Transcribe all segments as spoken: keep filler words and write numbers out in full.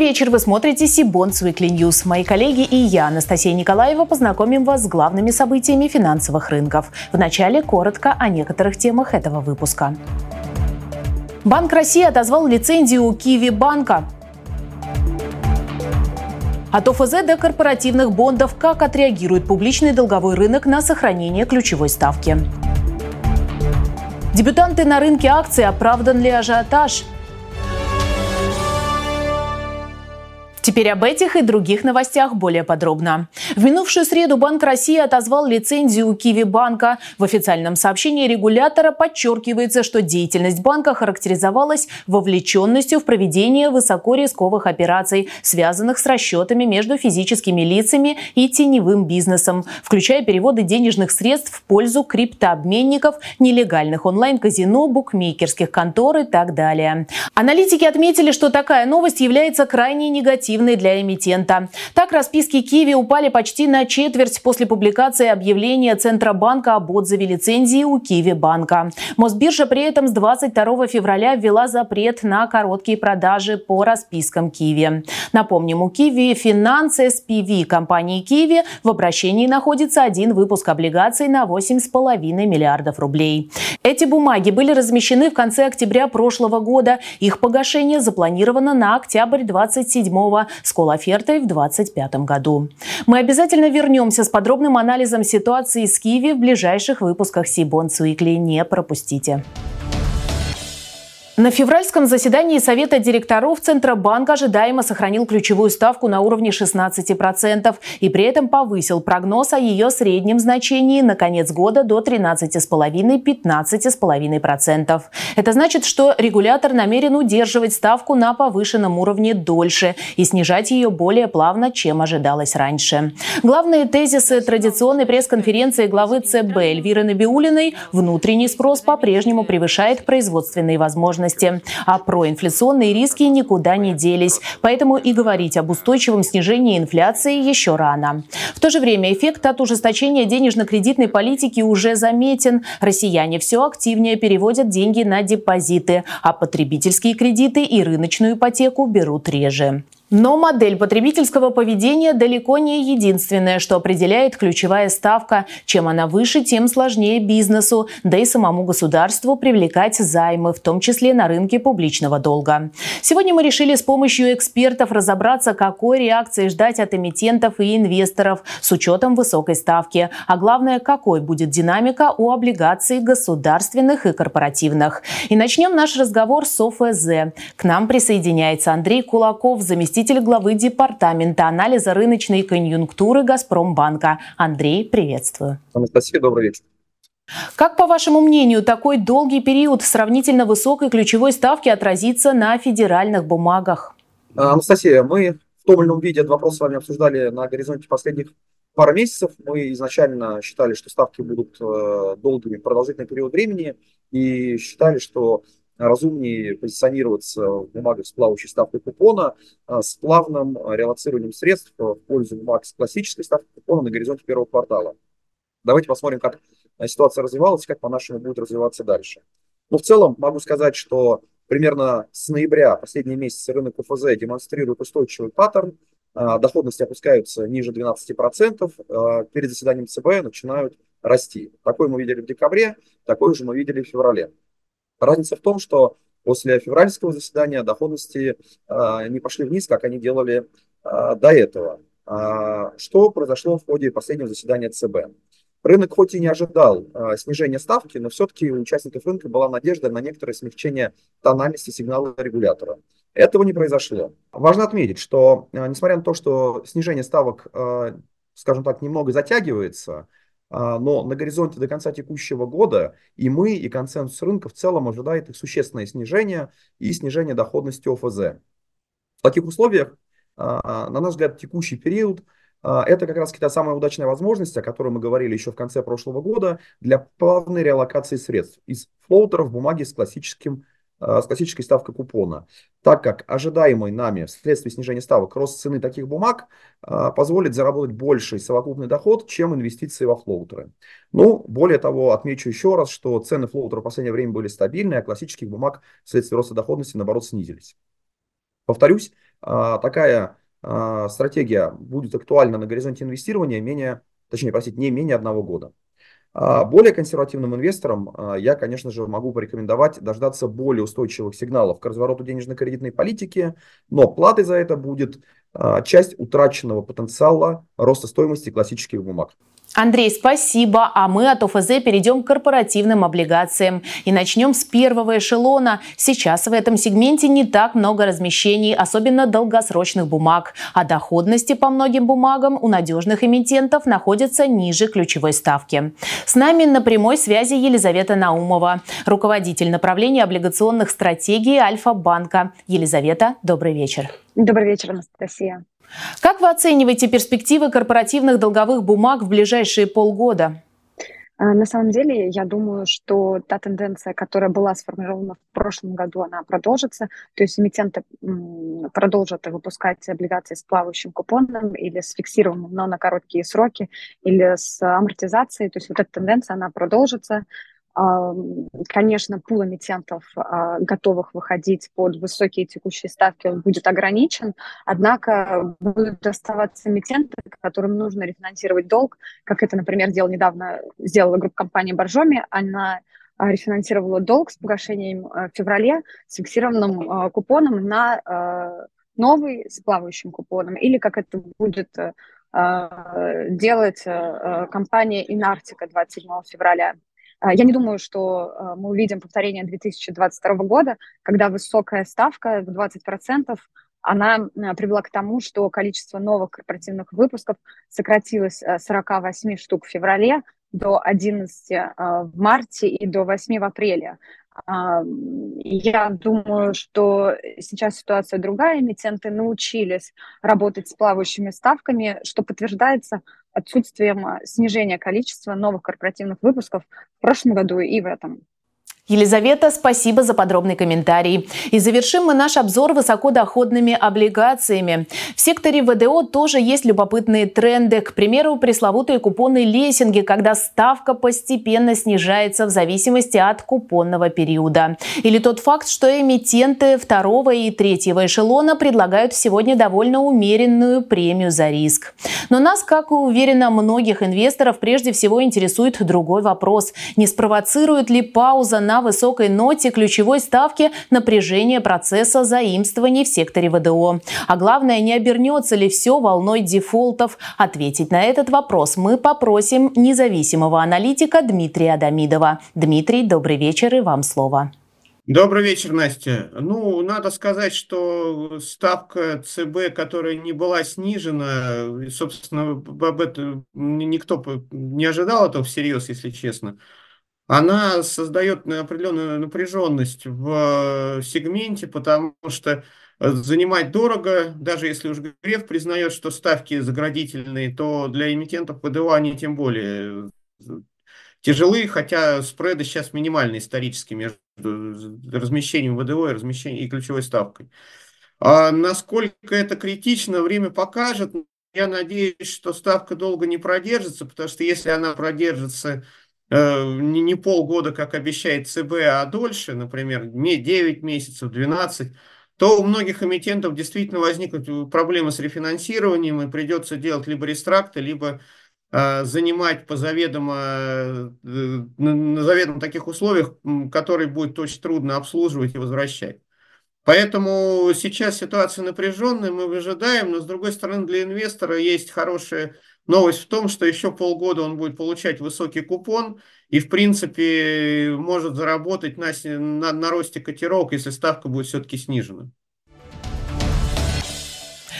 вечер. Вы смотрите C-Bonds Weekly News. Мои коллеги и я, Анастасия Николаева, познакомим вас с главными событиями финансовых рынков. Вначале коротко о некоторых темах этого выпуска. Банк России отозвал лицензию у Киви-банка. От ОФЗ до корпоративных бондов. Как отреагирует публичный долговой рынок на сохранение ключевой ставки? Дебютанты на рынке акций. Оправдан ли ажиотаж? Теперь об этих и других новостях более подробно. В минувшую среду Банк России отозвал лицензию у Киви-банка. В официальном сообщении регулятора подчеркивается, что деятельность банка характеризовалась вовлеченностью в проведение высокорисковых операций, связанных с расчетами между физическими лицами и теневым бизнесом, включая переводы денежных средств в пользу криптообменников, нелегальных онлайн-казино, букмекерских контор и так далее. Аналитики отметили, что такая новость является крайне негативной для эмитента. Так, расписки Киви упали почти на четверть после публикации объявления Центробанка об отзыве лицензии у Киви-банка. Мосбиржа при этом с двадцать второго февраля ввела запрет на короткие продажи по распискам Киви. Напомним, у Киви-финансы эс пи ви компании Киви в обращении находится один выпуск облигаций на восемь целых пять десятых миллиардов рублей. Эти бумаги были размещены в конце октября прошлого года. Их погашение запланировано на октябрь двадцать седьмого года. С колл-офертой в двадцать пятом году. Мы обязательно вернемся с подробным анализом ситуации с Киви в ближайших выпусках C-Bonds Weekly. Не пропустите. На февральском заседании Совета директоров Центробанк ожидаемо сохранил ключевую ставку на уровне шестнадцати процентов и при этом повысил прогноз о ее среднем значении на конец года до тринадцати целых пяти десятых - пятнадцати целых пяти десятых процента. Это значит, что регулятор намерен удерживать ставку на повышенном уровне дольше и снижать ее более плавно, чем ожидалось раньше. Главные тезисы традиционной пресс-конференции главы ЦБ Эльвиры Набиуллиной: внутренний спрос по-прежнему превышает производственные возможности, а проинфляционные риски никуда не делись, поэтому и говорить об устойчивом снижении инфляции еще рано. В то же время эффект от ужесточения денежно-кредитной политики уже заметен. Россияне все активнее переводят деньги на депозиты, а потребительские кредиты и рыночную ипотеку берут реже. Но модель потребительского поведения далеко не единственная, что определяет ключевая ставка. Чем она выше, тем сложнее бизнесу, да и самому государству привлекать займы, в том числе на рынке публичного долга. Сегодня мы решили с помощью экспертов разобраться, какой реакции ждать от эмитентов и инвесторов с учетом высокой ставки, а главное, какой будет динамика у облигаций государственных и корпоративных. И начнем наш разговор с ОФЗ. К нам присоединяется Андрей Кулаков, заместитель главы департамента анализа рыночной конъюнктуры Газпромбанка. Андрей, приветствую. Анастасия, добрый вечер. Как, по вашему мнению, такой долгий период сравнительно высокой ключевой ставки отразится на федеральных бумагах? Анастасия, мы в том или ином виде этот вопрос с вами обсуждали на горизонте последних пару месяцев. Мы изначально считали, что ставки будут долгими, продолжительный период времени, и считали, что разумнее позиционироваться в бумагах с плавающей ставкой купона, с плавным релоцированием средств в пользу бумаг с классической ставкой купона на горизонте первого квартала. Давайте посмотрим, как ситуация развивалась, как по-нашему будет развиваться дальше. Но в целом могу сказать, что примерно с ноября, последние месяцы, рынок ОФЗ демонстрирует устойчивый паттерн. Доходности опускаются ниже двенадцати процентов, перед заседанием ЦБ начинают расти. Такое мы видели в декабре, такое же мы видели в феврале. Разница в том, что после февральского заседания доходности э, не пошли вниз, как они делали э, до этого. Э, что произошло в ходе последнего заседания ЦБ? Рынок хоть и не ожидал э, снижения ставки, но все-таки у участников рынка была надежда на некоторое смягчение тональности сигнала регулятора. Этого не произошло. Важно отметить, что э, несмотря на то, что снижение ставок, э, скажем так, немного затягивается, но на горизонте до конца текущего года и мы, и консенсус рынка в целом ожидает их существенное снижение и снижение доходности ОФЗ. В таких условиях, на наш взгляд, текущий период – это как раз та самая удачная возможность, о которой мы говорили еще в конце прошлого года, для плавной реалокации средств из флоутеров бумаги с классическим с классической ставкой купона, так как ожидаемый нами вследствие снижения ставок рост цены таких бумаг позволит заработать больший совокупный доход, чем инвестиции во флоутеры. Ну, более того, отмечу еще раз, что цены флоутеров в последнее время были стабильны, а классических бумаг вследствие роста доходности, наоборот, снизились. Повторюсь, такая стратегия будет актуальна на горизонте инвестирования менее, точнее, простите, не менее одного года. Более консервативным инвесторам я, конечно же, могу порекомендовать дождаться более устойчивых сигналов к развороту денежно-кредитной политики, но платой за это будет часть утраченного потенциала роста стоимости классических бумаг. Андрей, спасибо. А мы от ОФЗ перейдем к корпоративным облигациям. И начнем с первого эшелона. Сейчас в этом сегменте не так много размещений, особенно долгосрочных бумаг. А доходности по многим бумагам у надежных эмитентов находятся ниже ключевой ставки. С нами на прямой связи Елизавета Наумова, руководитель направления облигационных стратегий Альфа-банка. Елизавета, добрый вечер. Добрый вечер, Анастасия. Как вы оцениваете перспективы корпоративных долговых бумаг в ближайшие полгода? На самом деле, я думаю, что та тенденция, которая была сформирована в прошлом году, она продолжится. То есть эмитенты продолжат выпускать облигации с плавающим купоном или с фиксированным, но на короткие сроки, или с амортизацией. То есть вот эта тенденция, она продолжится. Конечно, пул эмитентов, готовых выходить под высокие текущие ставки, он будет ограничен, однако будут оставаться эмитенты, которым нужно рефинансировать долг, как это, например, делал недавно сделала группа компании «Боржоми». Она рефинансировала долг с погашением в феврале с фиксированным купоном на новый с плавающим купоном, или как это будет делать компания «Инартика» двадцать седьмого февраля. Я не думаю, что мы увидим повторение две тысячи двадцать второго года, когда высокая ставка в двадцать процентов, она привела к тому, что количество новых корпоративных выпусков сократилось с сорока восьми штук в феврале до одиннадцати в марте и до восьми в апреле. Я думаю, что сейчас ситуация другая. Эмитенты научились работать с плавающими ставками, что подтверждается отсутствием снижения количества новых корпоративных выпусков в прошлом году и в этом. Елизавета, спасибо за подробный комментарий. И завершим мы наш обзор высокодоходными облигациями. В секторе ВДО тоже есть любопытные тренды. К примеру, пресловутые купоны-лесенки, когда ставка постепенно снижается в зависимости от купонного периода. Или тот факт, что эмитенты второго и третьего эшелона предлагают сегодня довольно умеренную премию за риск. Но нас, как и уверенно многих инвесторов, прежде всего интересует другой вопрос. Не спровоцирует ли пауза на высокой ноте ключевой ставки напряжение процесса заимствований в секторе ВДО. А главное, не обернется ли все волной дефолтов? Ответить на этот вопрос мы попросим независимого аналитика Дмитрия Адамидова. Дмитрий, добрый вечер и вам слово. Добрый вечер, Настя. Ну, надо сказать, что ставка ЦБ, которая не была снижена, собственно, об этом никто не ожидал этого всерьез, если честно. Она создает определенную напряженность в сегменте, потому что занимать дорого, даже если уж Греф признает, что ставки заградительные, то для эмитентов ВДО они тем более тяжелы, хотя спреды сейчас минимальные исторически между размещением ВДО и, размещением, и ключевой ставкой. А насколько это критично, время покажет. Я надеюсь, что ставка долго не продержится, потому что если она продержится не полгода, как обещает ЦБ, а дольше, например, девять месяцев, двенадцать, то у многих эмитентов действительно возникнут проблемы с рефинансированием, и придется делать либо рестракты, либо э, занимать по заведомо, э, на заведомо таких условиях, которые будет очень трудно обслуживать и возвращать. Поэтому сейчас ситуация напряженная, мы выжидаем, но, с другой стороны, для инвестора есть хорошая новость в том, что еще полгода он будет получать высокий купон и, в принципе, может заработать на, на, на росте котировок, если ставка будет все-таки снижена.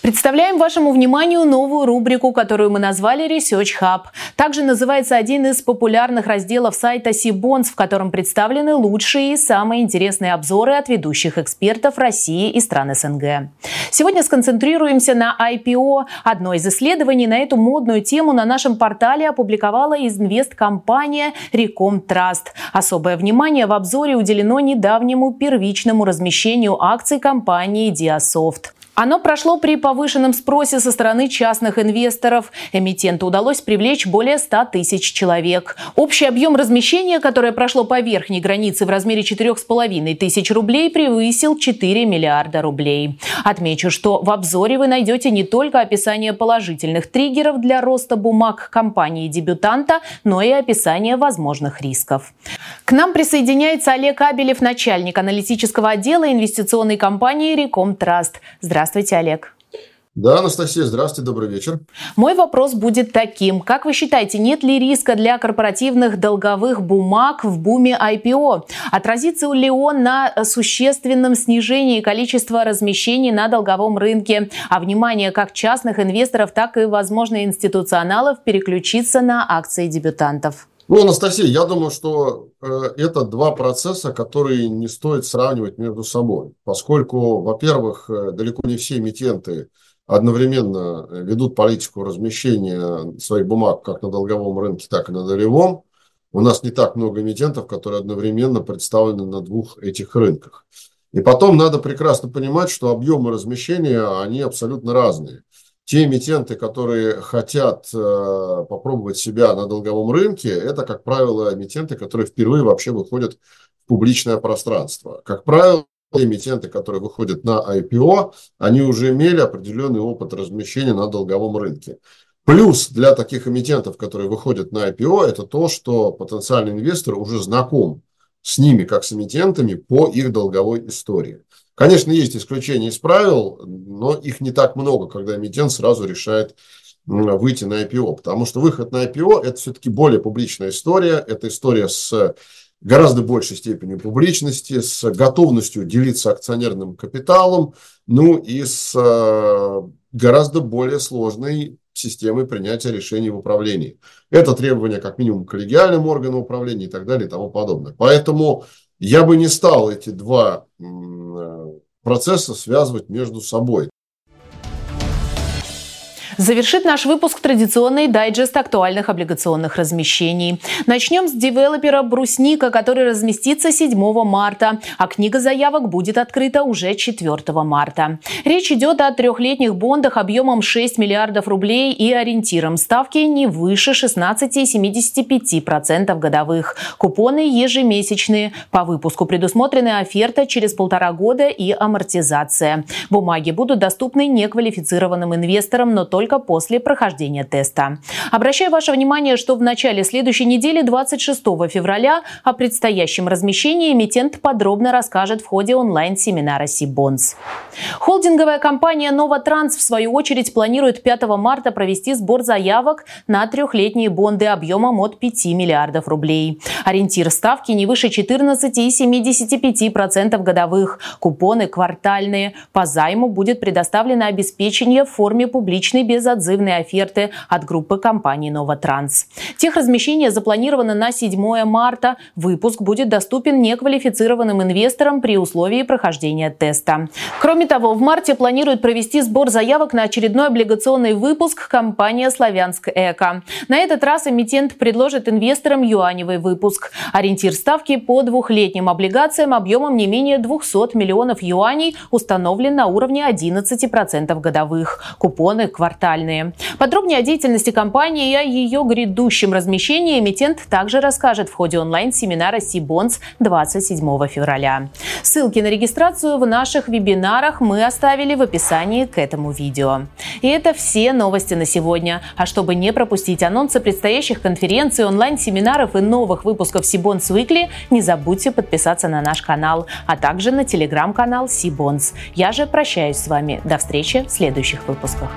Представляем вашему вниманию новую рубрику, которую мы назвали Research Hub. Также называется один из популярных разделов сайта C-Bonds, в котором представлены лучшие и самые интересные обзоры от ведущих экспертов России и стран СНГ. Сегодня сконцентрируемся на ай пи о. Одно из исследований на эту модную тему на нашем портале опубликовала инвесткомпания Рекон-Траст. Особое внимание в обзоре уделено недавнему первичному размещению акций компании Diasoft. Оно прошло при повышенном спросе со стороны частных инвесторов. Эмитенту удалось привлечь более ста тысяч человек. Общий объем размещения, которое прошло по верхней границе в размере четырёх с половиной тысяч рублей, превысил четыре миллиарда рублей. Отмечу, что в обзоре вы найдете не только описание положительных триггеров для роста бумаг компании-дебютанта, но и описание возможных рисков. К нам присоединяется Олег Абелев, начальник аналитического отдела инвестиционной компании «Рекон-Траст». Здравствуйте. Здравствуйте, Олег. Да, Анастасия, здравствуйте, добрый вечер. Мой вопрос будет таким. Как вы считаете, нет ли риска для корпоративных долговых бумаг в буме ай пи о? Отразится ли он на существенном снижении количества размещений на долговом рынке? А внимание как частных инвесторов, так и, возможно, институционалов переключится на акции дебютантов? Ну, Анастасия, я думаю, что э, это два процесса, которые не стоит сравнивать между собой, поскольку, во-первых, далеко не все эмитенты одновременно ведут политику размещения своих бумаг как на долговом рынке, так и на долевом. У нас не так много эмитентов, которые одновременно представлены на двух этих рынках. И потом надо прекрасно понимать, что объемы размещения, они абсолютно разные. Те эмитенты, которые хотят э, попробовать себя на долговом рынке, это, как правило, эмитенты, которые впервые вообще выходят в публичное пространство. Как правило, эмитенты, которые выходят на ай пи о, они уже имели определенный опыт размещения на долговом рынке. Плюс для таких эмитентов, которые выходят на ай пи о, это то, что потенциальный инвестор уже знаком с ними, как с эмитентами, по их долговой истории. Конечно, есть исключения из правил, но их не так много, когда эмитент сразу решает выйти на ай пи о, потому что выход на ай пи о – это все-таки более публичная история, это история с гораздо большей степенью публичности, с готовностью делиться акционерным капиталом, ну и с гораздо более сложной системой принятия решений в управлении. Это требования как минимум к коллегиальным органам управления и так далее и тому подобное. Поэтому я бы не стал эти два процесса связывать между собой. Завершит наш выпуск традиционный дайджест актуальных облигационных размещений. Начнем с девелопера «Брусника», который разместится седьмого марта, а книга заявок будет открыта уже четвёртого марта. Речь идет о трехлетних бондах объемом шесть миллиардов рублей и ориентиром ставки не выше шестнадцати целых семидесяти пяти сотых процента годовых. Купоны ежемесячные. По выпуску предусмотрены оферта через полтора года и амортизация. Бумаги будут доступны неквалифицированным инвесторам, но только только после прохождения теста. Обращаю ваше внимание, что в начале следующей недели, двадцать шестого февраля, о предстоящем размещении эмитент подробно расскажет в ходе онлайн-семинара C-Bonds. Холдинговая компания «Новотранс» в свою очередь планирует пятого марта провести сбор заявок на трехлетние бонды объемом от пяти миллиардов рублей. Ориентир ставки не выше четырнадцати целых семидесяти пяти сотых процента годовых. Купоны квартальные. По займу будет предоставлено обеспечение в форме публичной безотзывной оферты от группы компаний «Новотранс». Техразмещение запланировано на седьмое марта. Выпуск будет доступен неквалифицированным инвесторам при условии прохождения теста. Кроме того, в марте планируют провести сбор заявок на очередной облигационный выпуск компания «Славянск Эко». На этот раз эмитент предложит инвесторам юаневый выпуск. Ориентир ставки по двухлетним облигациям объемом не менее двухсот миллионов юаней установлен на уровне одиннадцати процентов годовых. Купоны квартальные. Подробнее о деятельности компании и о ее грядущем размещении эмитент также расскажет в ходе онлайн-семинара C-Bonds двадцать седьмого февраля. Ссылки на регистрацию в наших вебинарах мы оставили в описании к этому видео. И это все новости на сегодня. А чтобы не пропустить анонсы предстоящих конференций, онлайн-семинаров и новых выпусков C-Bonds Weekly, не забудьте подписаться на наш канал, а также на телеграм-канал C-Bonds. Я же прощаюсь с вами. До встречи в следующих выпусках.